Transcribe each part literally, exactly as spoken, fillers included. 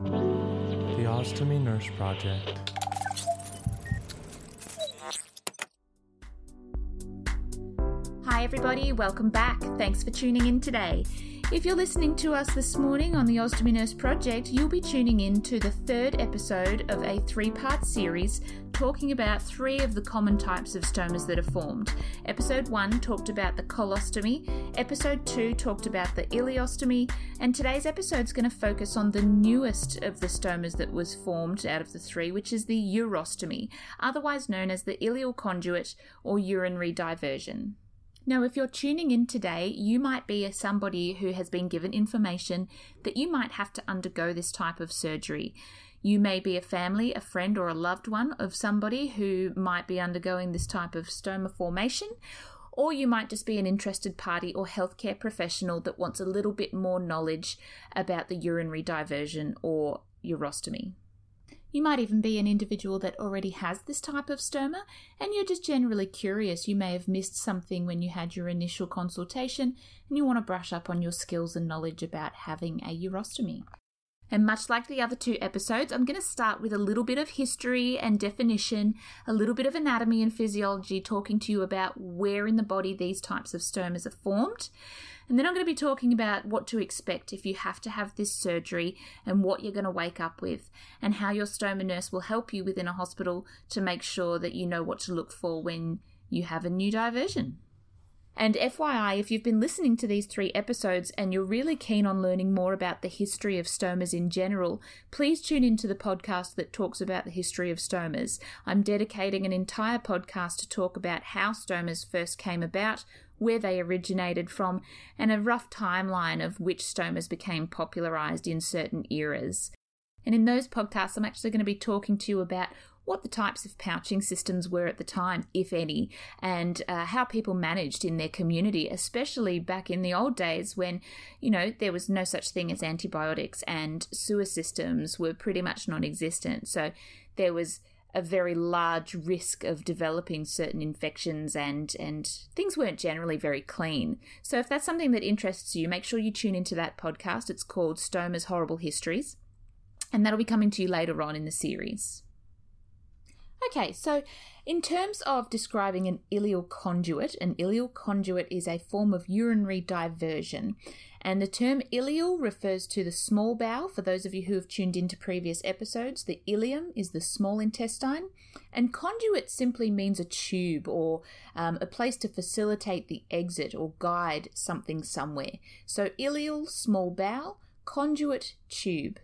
The Ostomy Nurse Project. Hi everybody, welcome back. Thanks for tuning in today. If you're listening to us this morning on the Ostomy Nurse Project, you'll be tuning in to the third episode of a three-part series talking about three of the common types of stomas that are formed. Episode one talked about the colostomy, episode two talked about the ileostomy, and today's episode is going to focus on the newest of the stomas that was formed out of the three, which is the urostomy, otherwise known as the ileal conduit or urinary diversion. Now, if you're tuning in today, you might be somebody who has been given information that you might have to undergo this type of surgery. You may be a family, a friend, or a loved one of somebody who might be undergoing this type of stoma formation, or you might just be an interested party or healthcare professional that wants a little bit more knowledge about the urinary diversion or urostomy. You might even be an individual that already has this type of stoma and you're just generally curious. You may have missed something when you had your initial consultation and you want to brush up on your skills and knowledge about having a urostomy. And much like the other two episodes, I'm going to start with a little bit of history and definition, a little bit of anatomy and physiology, talking to you about where in the body these types of stomas are formed. And then I'm going to be talking about what to expect if you have to have this surgery and what you're going to wake up with and how your stoma nurse will help you within a hospital to make sure that you know what to look for when you have a new diversion. And F Y I, if you've been listening to these three episodes and you're really keen on learning more about the history of stomas in general, please tune into the podcast that talks about the history of stomas. I'm dedicating an entire podcast to talk about how stomas first came about, where they originated from, and a rough timeline of which stomas became popularized in certain eras. And in those podcasts, I'm actually going to be talking to you about what the types of pouching systems were at the time, if any, and uh, how people managed in their community, especially back in the old days when, you know, there was no such thing as antibiotics and sewer systems were pretty much non-existent. So there was a very large risk of developing certain infections and, and things weren't generally very clean. So if that's something that interests you, make sure you tune into that podcast. It's called Stoma's Horrible Histories, and that'll be coming to you later on in the series. Okay, so in terms of describing an ileal conduit, an ileal conduit is a form of urinary diversion. And the term ileal refers to the small bowel. For those of you who have tuned into previous episodes, the ileum is the small intestine. And conduit simply means a tube or um, a place to facilitate the exit or guide something somewhere. So ileal, small bowel, conduit, tube.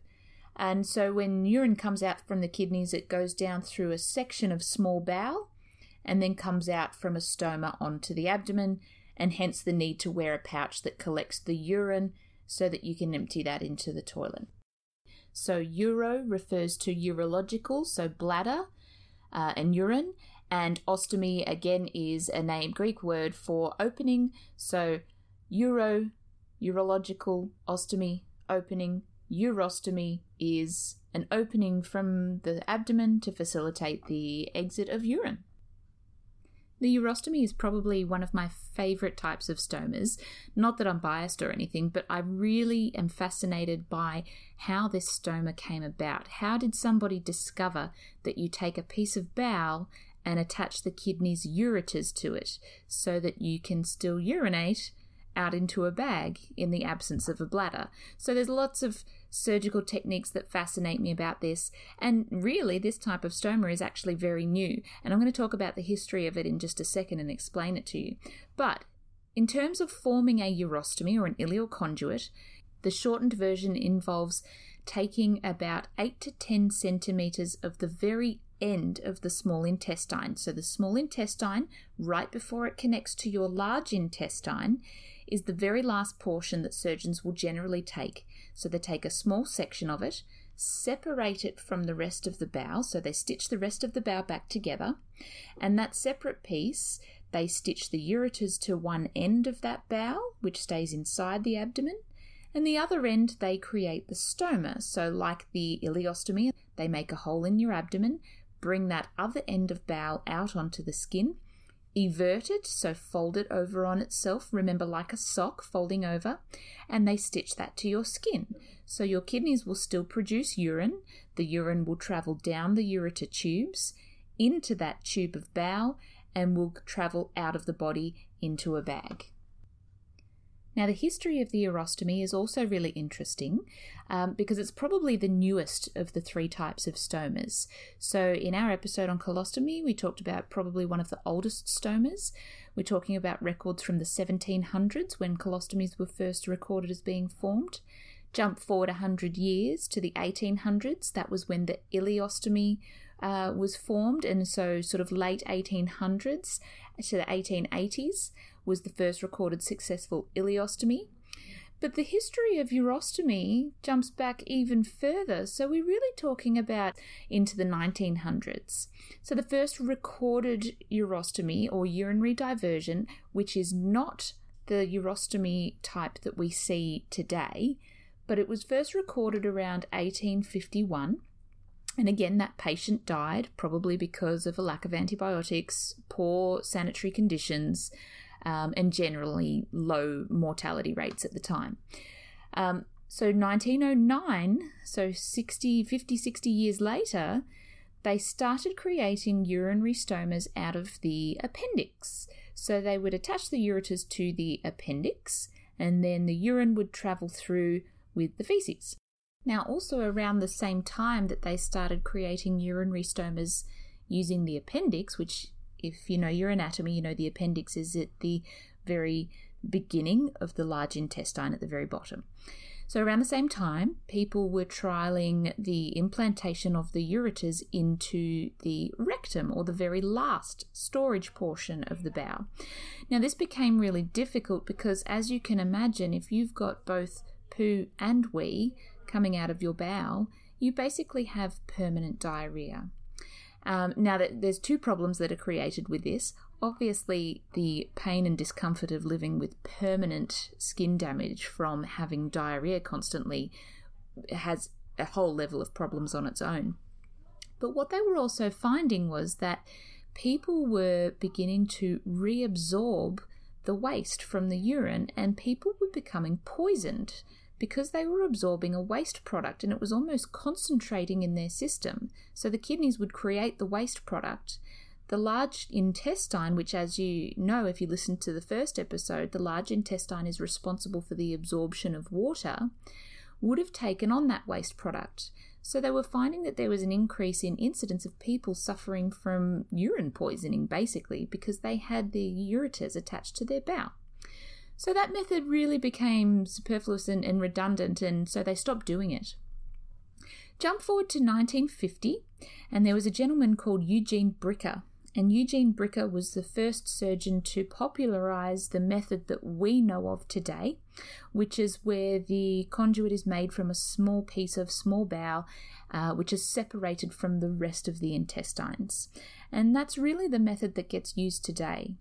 And so when urine comes out from the kidneys, it goes down through a section of small bowel and then comes out from a stoma onto the abdomen, and hence the need to wear a pouch that collects the urine so that you can empty that into the toilet. So uro refers to urological, so bladder uh, and urine, and ostomy again is a name, Greek word for opening, so uro, urological, ostomy, opening. Urostomy is an opening from the abdomen to facilitate the exit of urine. The urostomy is probably one of my favourite types of stomas. Not that I'm biased or anything, but I really am fascinated by how this stoma came about. How did somebody discover that you take a piece of bowel and attach the kidney's ureters to it so that you can still urinate out into a bag in the absence of a bladder? So there's lots of surgical techniques that fascinate me about this, and really this type of stoma is actually very new, and I'm going to talk about the history of it in just a second and explain it to you. But in terms of forming a urostomy or an ileal conduit, the shortened version involves taking about eight to ten centimetres of the very end of the small intestine. So the small intestine, right before it connects to your large intestine, is the very last portion that surgeons will generally take. So they take a small section of it, separate it from the rest of the bowel, so they stitch the rest of the bowel back together, and that separate piece, they stitch the ureters to one end of that bowel, which stays inside the abdomen, and the other end they create the stoma. So like the ileostomy, they make a hole in your abdomen, bring that other end of bowel out onto the skin, everted, so folded over on itself, remember, like a sock folding over, and they stitch that to your skin. So your kidneys will still produce urine. The urine will travel down the ureter tubes into that tube of bowel and will travel out of the body into a bag. Now, the history of the urostomy is also really interesting um, because it's probably the newest of the three types of stomas. So in our episode on colostomy, we talked about probably one of the oldest stomas. We're talking about records from the seventeen hundreds when colostomies were first recorded as being formed. Jump forward one hundred years to the eighteen hundreds. That was when the ileostomy uh, was formed. And so sort of late eighteen hundreds to the eighteen eighties was the first recorded successful ileostomy. But the history of urostomy jumps back even further. So we're really talking about into the nineteen hundreds. So the first recorded urostomy or urinary diversion, which is not the urostomy type that we see today, but it was first recorded around eighteen fifty-one. And again, that patient died probably because of a lack of antibiotics, poor sanitary conditions, um, and generally low mortality rates at the time. Um, so nineteen oh nine, so sixty, fifty, sixty years later, they started creating urinary stomas out of the appendix. So they would attach the ureters to the appendix, and then the urine would travel through with the feces. Now, also around the same time that they started creating urinary stomas using the appendix, which, if you know your anatomy, you know the appendix is at the very beginning of the large intestine at the very bottom. So around the same time, people were trialing the implantation of the ureters into the rectum, or the very last storage portion of the bowel. Now, this became really difficult because, as you can imagine, if you've got both poo and wee coming out of your bowel, you basically have permanent diarrhea. Um, now, that there's two problems that are created with this. Obviously, the pain and discomfort of living with permanent skin damage from having diarrhea constantly has a whole level of problems on its own. But what they were also finding was that people were beginning to reabsorb the waste from the urine, and people were becoming poisoned because they were absorbing a waste product, and it was almost concentrating in their system. So the kidneys would create the waste product. The large intestine, which, as you know, if you listened to the first episode, the large intestine is responsible for the absorption of water, would have taken on that waste product. So they were finding that there was an increase in incidence of people suffering from urine poisoning, basically, because they had their ureters attached to their bowel. So that method really became superfluous and, and redundant, and so they stopped doing it. Jump forward to nineteen fifty, and there was a gentleman called Eugene Bricker. And Eugene Bricker was the first surgeon to popularise the method that we know of today, which is where the conduit is made from a small piece of small bowel, uh, which is separated from the rest of the intestines. And that's really the method that gets used today.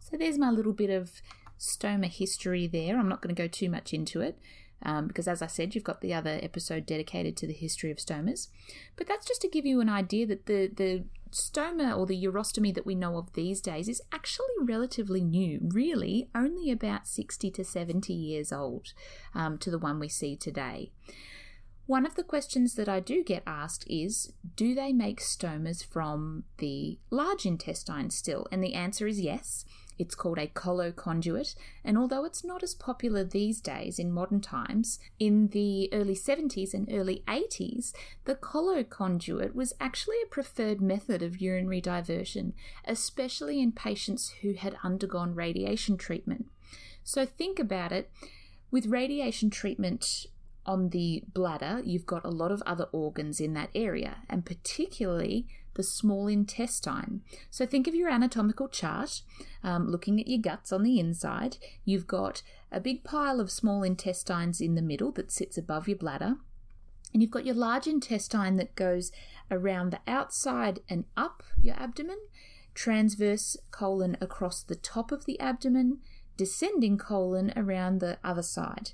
So there's my little bit of stoma history there. I'm not going to go too much into it. Um, because, as I said, you've got the other episode dedicated to the history of stomas. But that's just to give you an idea that the, the stoma or the urostomy that we know of these days is actually relatively new, really only about sixty to seventy years old um, to the one we see today. One of the questions that I do get asked is, do they make stomas from the large intestine still? And the answer is yes. It's called a collo conduit, and although it's not as popular these days in modern times, in the early seventies and early eighties, the collo conduit was actually a preferred method of urinary diversion, especially in patients who had undergone radiation treatment. So think about it. With radiation treatment on the bladder, you've got a lot of other organs in that area, and particularly the small intestine. So think of your anatomical chart, um, looking at your guts on the inside. You've got a big pile of small intestines in the middle that sits above your bladder, and you've got your large intestine that goes around the outside and up your abdomen, transverse colon across the top of the abdomen, descending colon around the other side.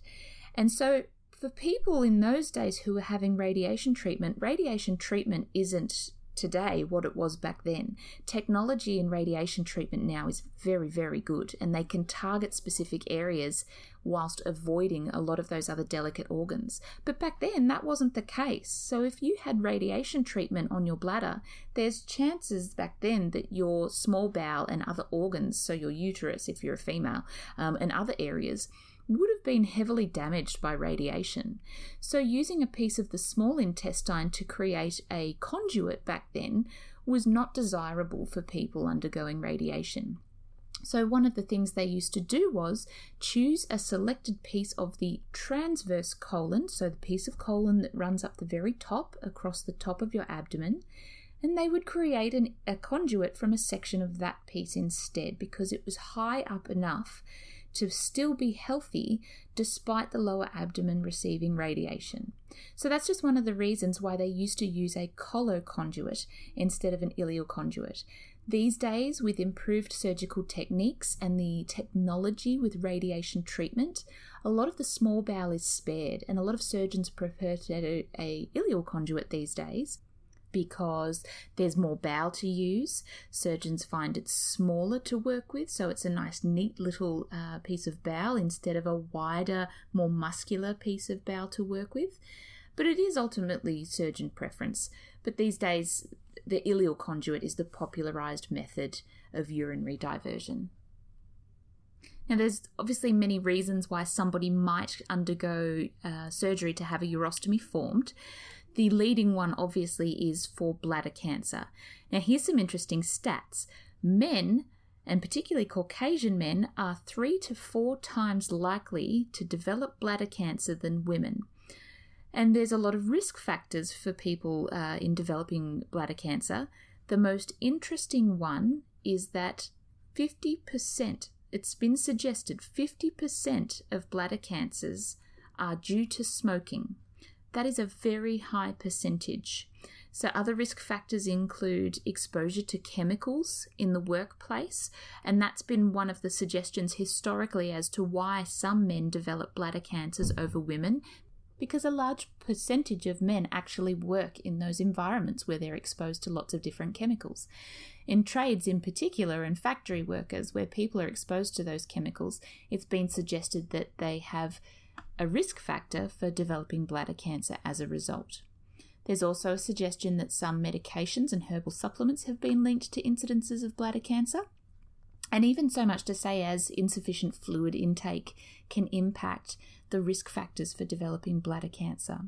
And so for people in those days who were having radiation treatment, radiation treatment isn't today what it was back then. Technology in radiation treatment now is very, very good, and they can target specific areas whilst avoiding a lot of those other delicate organs. But back then, that wasn't the case. So if you had radiation treatment on your bladder, there's chances back then that your small bowel and other organs, so your uterus if you're a female, um, and other areas, would have been heavily damaged by radiation. So using a piece of the small intestine to create a conduit back then was not desirable for people undergoing radiation. So one of the things they used to do was choose a selected piece of the transverse colon, so the piece of colon that runs up the very top across the top of your abdomen, and they would create an, a conduit from a section of that piece instead, because it was high up enough to still be healthy despite the lower abdomen receiving radiation. So that's just one of the reasons why they used to use a collo conduit instead of an ileal conduit. These days, with improved surgical techniques and the technology with radiation treatment, a lot of the small bowel is spared, and a lot of surgeons prefer to do a ileal conduit these days, because there's more bowel to use. Surgeons find it smaller to work with, so it's a nice, neat little uh, piece of bowel instead of a wider, more muscular piece of bowel to work with. But it is ultimately surgeon preference. But these days, the ileal conduit is the popularised method of urinary diversion. Now, there's obviously many reasons why somebody might undergo uh, surgery to have a urostomy formed. The leading one, obviously, is for bladder cancer. Now, here's some interesting stats. Men, and particularly Caucasian men, are three to four times likely to develop bladder cancer than women. And there's a lot of risk factors for people uh, in developing bladder cancer. The most interesting one is that fifty percent, it's been suggested, fifty percent of bladder cancers are due to smoking. That is a very high percentage. So other risk factors include exposure to chemicals in the workplace, and that's been one of the suggestions historically as to why some men develop bladder cancers over women, because a large percentage of men actually work in those environments where they're exposed to lots of different chemicals. In trades in particular, and factory workers where people are exposed to those chemicals, it's been suggested that they have a risk factor for developing bladder cancer as a result. There's also a suggestion that some medications and herbal supplements have been linked to incidences of bladder cancer, and even so much to say as insufficient fluid intake can impact the risk factors for developing bladder cancer.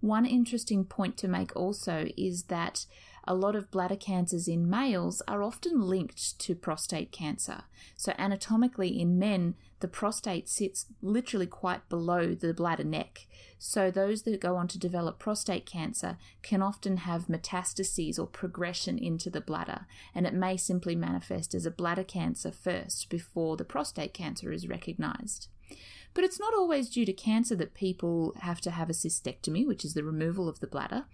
One interesting point to make also is that a lot of bladder cancers in males are often linked to prostate cancer. So anatomically in men, the prostate sits literally quite below the bladder neck. So those that go on to develop prostate cancer can often have metastases or progression into the bladder, and it may simply manifest as a bladder cancer first before the prostate cancer is recognised. But it's not always due to cancer that people have to have a cystectomy, which is the removal of the bladder,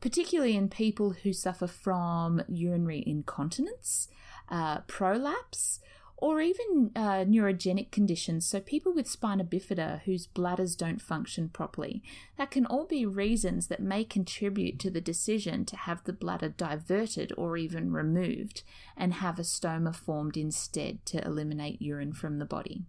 particularly in people who suffer from urinary incontinence, uh, prolapse, or even uh, neurogenic conditions, so people with spina bifida whose bladders don't function properly. That can all be reasons that may contribute to the decision to have the bladder diverted or even removed and have a stoma formed instead to eliminate urine from the body.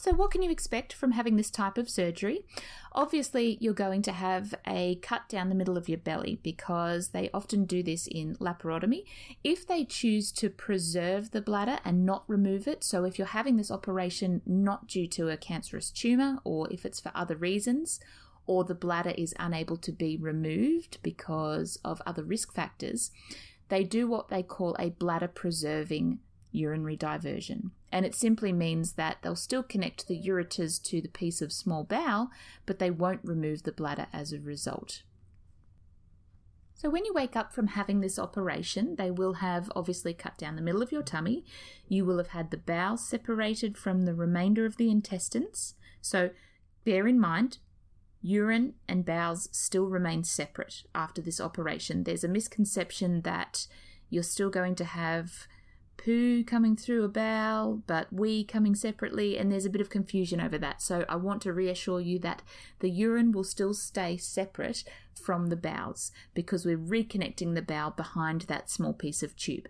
So what can you expect from having this type of surgery? Obviously, you're going to have a cut down the middle of your belly, because they often do this in laparotomy. If they choose to preserve the bladder and not remove it, so if you're having this operation not due to a cancerous tumour, or if it's for other reasons, or the bladder is unable to be removed because of other risk factors, they do what they call a bladder-preserving urinary diversion. And it simply means that they'll still connect the ureters to the piece of small bowel, but they won't remove the bladder as a result. So when you wake up from having this operation, they will have obviously cut down the middle of your tummy. You will have had the bowel separated from the remainder of the intestines. So bear in mind, urine and bowels still remain separate after this operation. There's a misconception that you're still going to have poo coming through a bowel, but wee coming separately, and there's a bit of confusion over that. So I want to reassure you that the urine will still stay separate from the bowels because we're reconnecting the bowel behind that small piece of tube.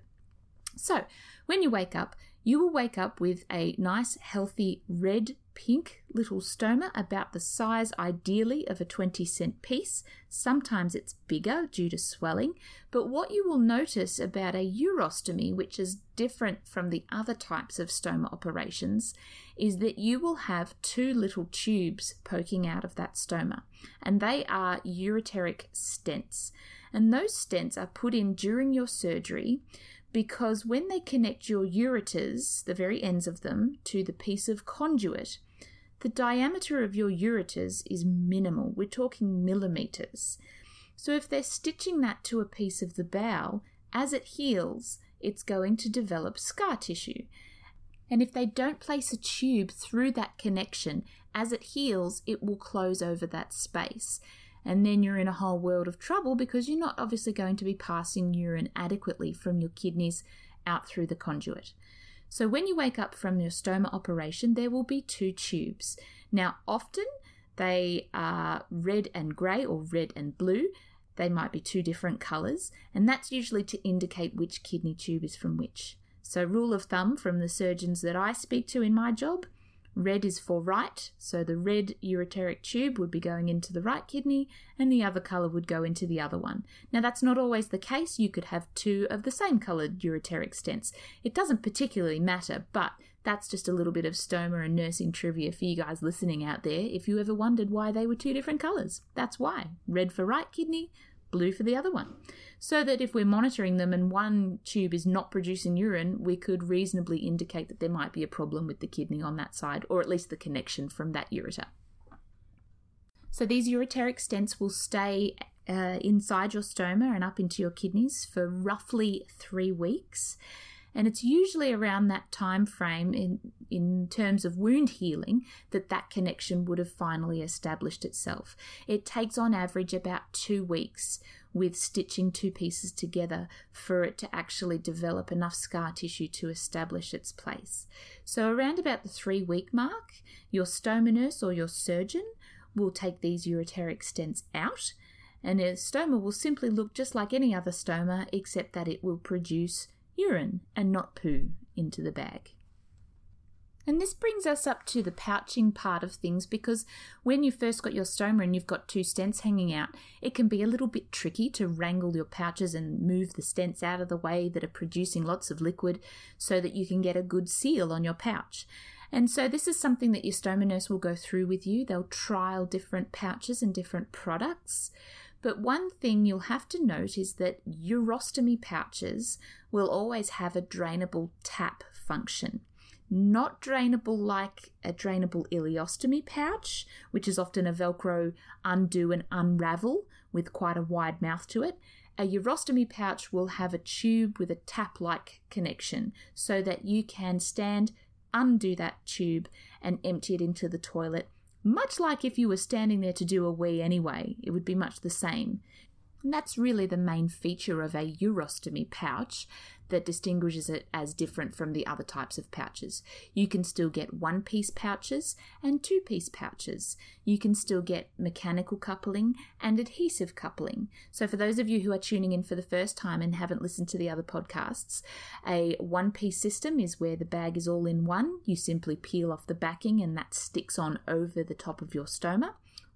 So when you wake up, you will wake up with a nice, healthy, red-pink little stoma about the size, ideally, of a twenty-cent piece. Sometimes it's bigger due to swelling. But what you will notice about a urostomy, which is different from the other types of stoma operations, is that you will have two little tubes poking out of that stoma. And they are ureteric stents. And those stents are put in during your surgery because when they connect your ureters, the very ends of them, to the piece of conduit, the diameter of your ureters is minimal. We're talking millimeters. So if they're stitching that to a piece of the bowel, as it heals, it's going to develop scar tissue. And if they don't place a tube through that connection, as it heals, it will close over that space. And then you're in a whole world of trouble because you're not obviously going to be passing urine adequately from your kidneys out through the conduit. So when you wake up from your stoma operation, there will be two tubes. Now, often they are red and grey or red and blue. They might be two different colours, and that's usually to indicate which kidney tube is from which. So rule of thumb from the surgeons that I speak to in my job, red is for right, so the red ureteric tube would be going into the right kidney and the other colour would go into the other one. Now, that's not always the case. You could have two of the same coloured ureteric stents. It doesn't particularly matter, but that's just a little bit of stoma and nursing trivia for you guys listening out there. If you ever wondered why they were two different colours, that's why. Red for right kidney, blue for the other one. So that if we're monitoring them and one tube is not producing urine, we could reasonably indicate that there might be a problem with the kidney on that side, or at least the connection from that ureter. So these ureteric stents will stay uh, inside your stoma and up into your kidneys for roughly three weeks. And it's usually around that time frame in, in terms of wound healing that that connection would have finally established itself. It takes on average about two weeks with stitching two pieces together for it to actually develop enough scar tissue to establish its place. So around about the three-week mark, your stoma nurse or your surgeon will take these ureteric stents out, and a stoma will simply look just like any other stoma except that it will produce urine and not poo into the bag. And this brings us up to the pouching part of things, because when you first got your stoma and you've got two stents hanging out, it can be a little bit tricky to wrangle your pouches and move the stents out of the way that are producing lots of liquid so that you can get a good seal on your pouch. And so this is something that your stoma nurse will go through with you. They'll trial different pouches and different products. But one thing you'll have to note is that urostomy pouches will always have a drainable tap function. Not drainable like a drainable ileostomy pouch, which is often a Velcro undo and unravel with quite a wide mouth to it. A urostomy pouch will have a tube with a tap-like connection so that you can stand, undo that tube and empty it into the toilet, much like if you were standing there to do a wee anyway. It would be much the same. And that's really the main feature of a urostomy pouch that distinguishes it as different from the other types of pouches. You can still get one-piece pouches and two-piece pouches. You can still get mechanical coupling and adhesive coupling. So for those of you who are tuning in for the first time and haven't listened to the other podcasts, a one-piece system is where the bag is all in one. You simply peel off the backing and that sticks on over the top of your stoma.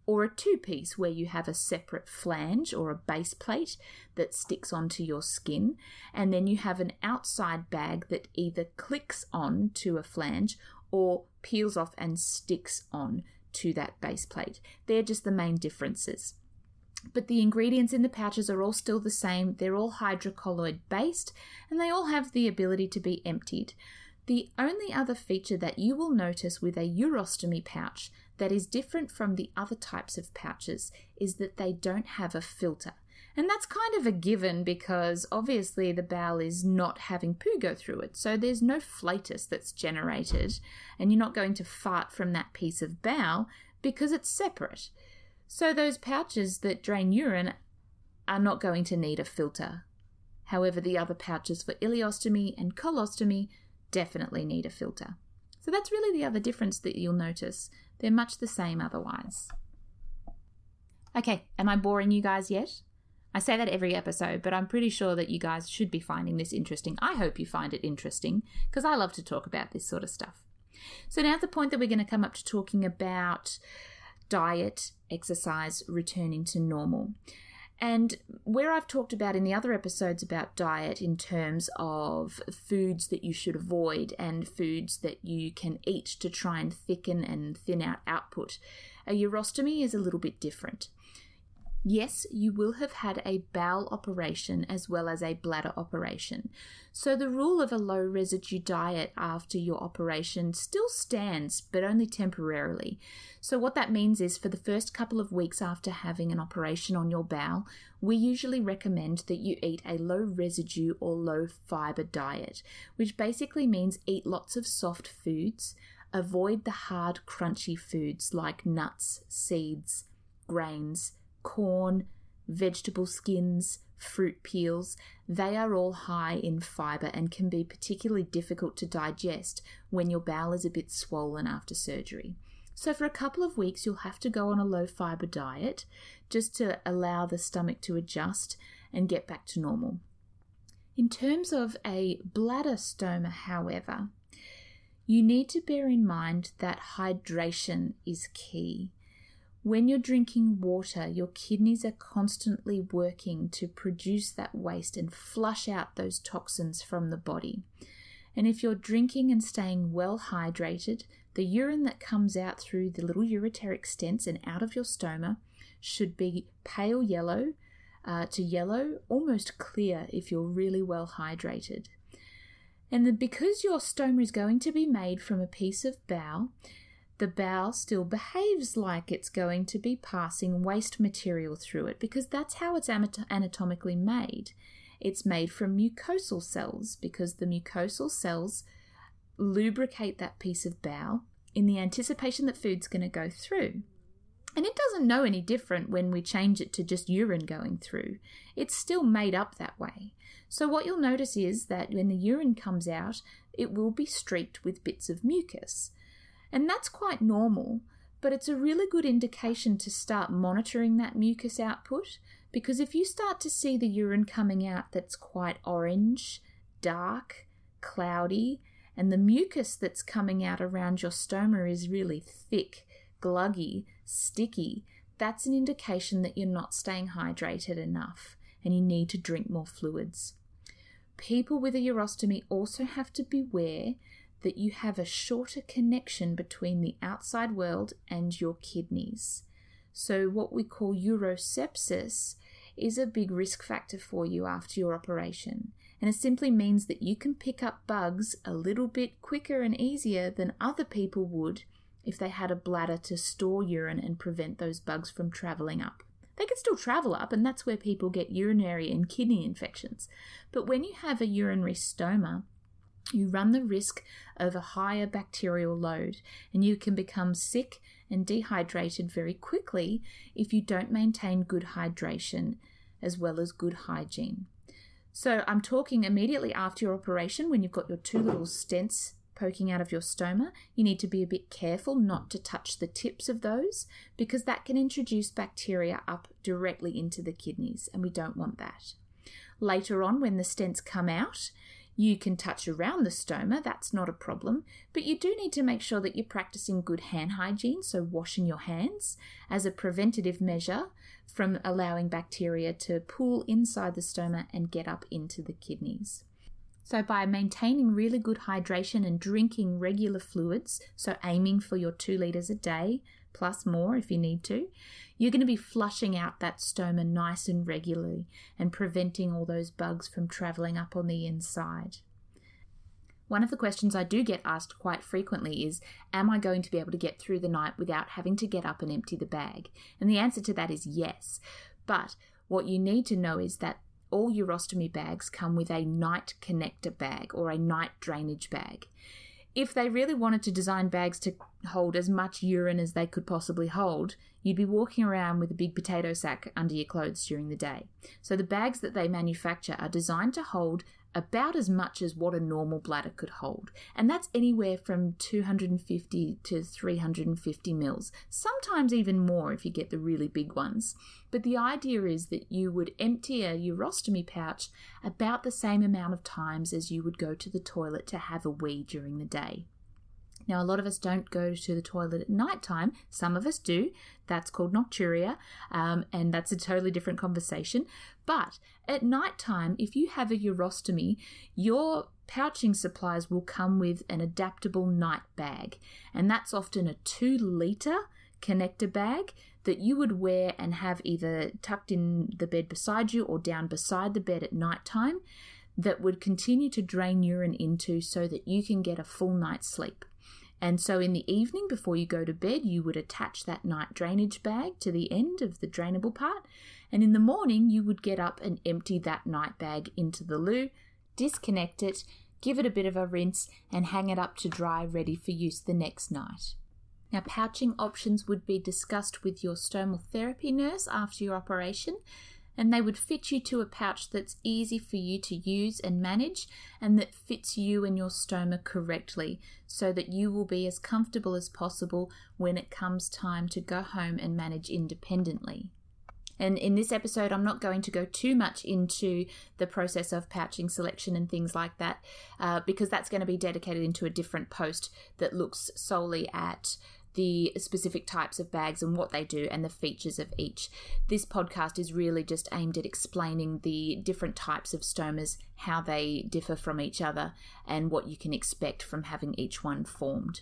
Or a two-piece where you have a separate flange or a base plate that sticks onto your skin, and then you have an outside bag that either clicks on to a flange or peels off and sticks on to that base plate. They're just the main differences. But the ingredients in the pouches are all still the same. They're all hydrocolloid-based, and they all have the ability to be emptied. The only other feature that you will notice with a urostomy pouch that is different from the other types of pouches is that they don't have a filter. And that's kind of a given because obviously the bowel is not having poo go through it, so there's no flatus that's generated, and you're not going to fart from that piece of bowel because it's separate. So those pouches that drain urine are not going to need a filter. However, the other pouches for ileostomy and colostomy definitely need a filter. So that's really the other difference that you'll notice. They're much the same otherwise. Okay, am I boring you guys yet? I say that every episode, but I'm pretty sure that you guys should be finding this interesting. I hope you find it interesting, because I love to talk about this sort of stuff. So now's the point that we're going to come up to talking about diet, exercise, returning to normal. And where I've talked about in the other episodes about diet in terms of foods that you should avoid and foods that you can eat to try and thicken and thin out output, a urostomy is a little bit different. Yes, you will have had a bowel operation as well as a bladder operation. So the rule of a low residue diet after your operation still stands, but only temporarily. So what that means is for the first couple of weeks after having an operation on your bowel, we usually recommend that you eat a low residue or low fiber diet, which basically means eat lots of soft foods, avoid the hard, crunchy foods like nuts, seeds, grains, corn, vegetable skins, fruit peels. They are all high in fibre and can be particularly difficult to digest when your bowel is a bit swollen after surgery. So for a couple of weeks, you'll have to go on a low fibre diet just to allow the stomach to adjust and get back to normal. In terms of a bladder stoma, however, you need to bear in mind that hydration is key. When you're drinking water, your kidneys are constantly working to produce that waste and flush out those toxins from the body. And if you're drinking and staying well hydrated, the urine that comes out through the little ureteric stents and out of your stoma should be pale yellow uh, to yellow, almost clear if you're really well hydrated. And the, because your stoma is going to be made from a piece of bowel, the bowel still behaves like it's going to be passing waste material through it because that's how it's anatomically made. It's made from mucosal cells because the mucosal cells lubricate that piece of bowel in the anticipation that food's going to go through. And it doesn't know any different when we change it to just urine going through. It's still made up that way. So what you'll notice is that when the urine comes out, it will be streaked with bits of mucus. And that's quite normal, but it's a really good indication to start monitoring that mucus output, because if you start to see the urine coming out that's quite orange, dark, cloudy, and the mucus that's coming out around your stoma is really thick, gluggy, sticky, that's an indication that you're not staying hydrated enough and you need to drink more fluids. People with a urostomy also have to beware that you have a shorter connection between the outside world and your kidneys. So what we call urosepsis is a big risk factor for you after your operation. And it simply means that you can pick up bugs a little bit quicker and easier than other people would if they had a bladder to store urine and prevent those bugs from travelling up. They can still travel up, and that's where people get urinary and kidney infections. But when you have a urinary stoma, you run the risk of a higher bacterial load, and you can become sick and dehydrated very quickly if you don't maintain good hydration as well as good hygiene. So I'm talking immediately after your operation when you've got your two little stents poking out of your stoma. You need to be a bit careful not to touch the tips of those because that can introduce bacteria up directly into the kidneys, and we don't want that. Later on, when the stents come out, you can touch around the stoma, that's not a problem, but you do need to make sure that you're practicing good hand hygiene, so washing your hands as a preventative measure from allowing bacteria to pool inside the stoma and get up into the kidneys. So by maintaining really good hydration and drinking regular fluids, so aiming for your two litres a day, plus more if you need to, you're going to be flushing out that stoma nice and regularly and preventing all those bugs from travelling up on the inside. One of the questions I do get asked quite frequently is, am I going to be able to get through the night without having to get up and empty the bag? And the answer to that is yes. But what you need to know is that all urostomy bags come with a night connector bag or a night drainage bag. If they really wanted to design bags to hold as much urine as they could possibly hold, you'd be walking around with a big potato sack under your clothes during the day. So the bags that they manufacture are designed to hold about as much as what a normal bladder could hold. And that's anywhere from two hundred fifty to three hundred fifty mils, sometimes even more if you get the really big ones. But the idea is that you would empty a urostomy pouch about the same amount of times as you would go to the toilet to have a wee during the day. Now, a lot of us don't go to the toilet at night time. Some of us do. That's called nocturia, um, and that's a totally different conversation. But at night time, if you have a urostomy, your pouching supplies will come with an adaptable night bag, and that's often a two-litre connector bag that you would wear and have either tucked in the bed beside you or down beside the bed at night time that would continue to drain urine into so that you can get a full night's sleep. And so in the evening before you go to bed, you would attach that night drainage bag to the end of the drainable part. And in the morning, you would get up and empty that night bag into the loo, disconnect it, give it a bit of a rinse, and hang it up to dry ready for use the next night. Now, pouching options would be discussed with your stomal therapy nurse after your operation, and they would fit you to a pouch that's easy for you to use and manage and that fits you and your stoma correctly so that you will be as comfortable as possible when it comes time to go home and manage independently. And in this episode, I'm not going to go too much into the process of pouching selection and things like that uh, because that's going to be dedicated into a different post that looks solely at the specific types of bags and what they do and the features of each. This podcast is really just aimed at explaining the different types of stomas, how they differ from each other, and what you can expect from having each one formed.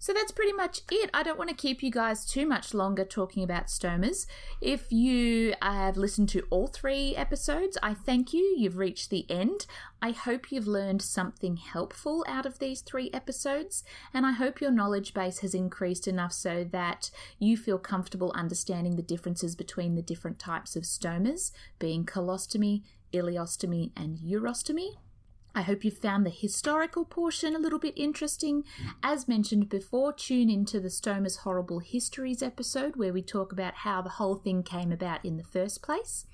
So that's pretty much it. I don't want to keep you guys too much longer talking about stomas. If you have listened to all three episodes, I thank you. You've reached the end. I hope you've learned something helpful out of these three episodes, and I hope your knowledge base has increased enough so that you feel comfortable understanding the differences between the different types of stomas, being colostomy, ileostomy, and urostomy. I hope you found the historical portion a little bit interesting. As mentioned before, tune into the Stoma's Horrible Histories episode where we talk about how the whole thing came about in the first place.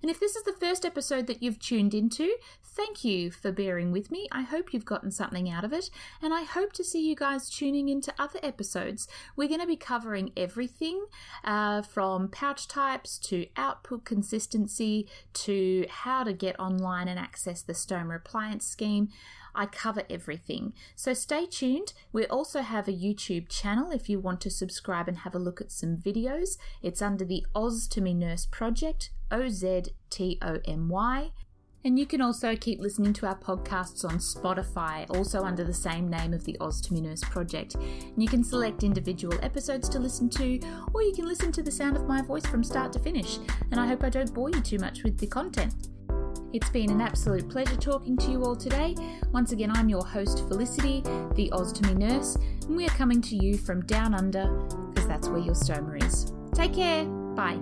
And if this is the first episode that you've tuned into, thank you for bearing with me. I hope you've gotten something out of it, and I hope to see you guys tuning into other episodes. We're going to be covering everything uh, from pouch types to output consistency to how to get online and access the Stoma Appliance Scheme. I cover everything. So stay tuned. We also have a YouTube channel if you want to subscribe and have a look at some videos. It's under the Ostomy Nurse Project, O Z T O M Y. And you can also keep listening to our podcasts on Spotify, also under the same name of the Ostomy Nurse Project. And you can select individual episodes to listen to, or you can listen to the sound of my voice from start to finish. And I hope I don't bore you too much with the content. It's been an absolute pleasure talking to you all today. Once again, I'm your host, Felicity, the Ostomy Nurse, and we are coming to you from down under because that's where your stoma is. Take care. Bye.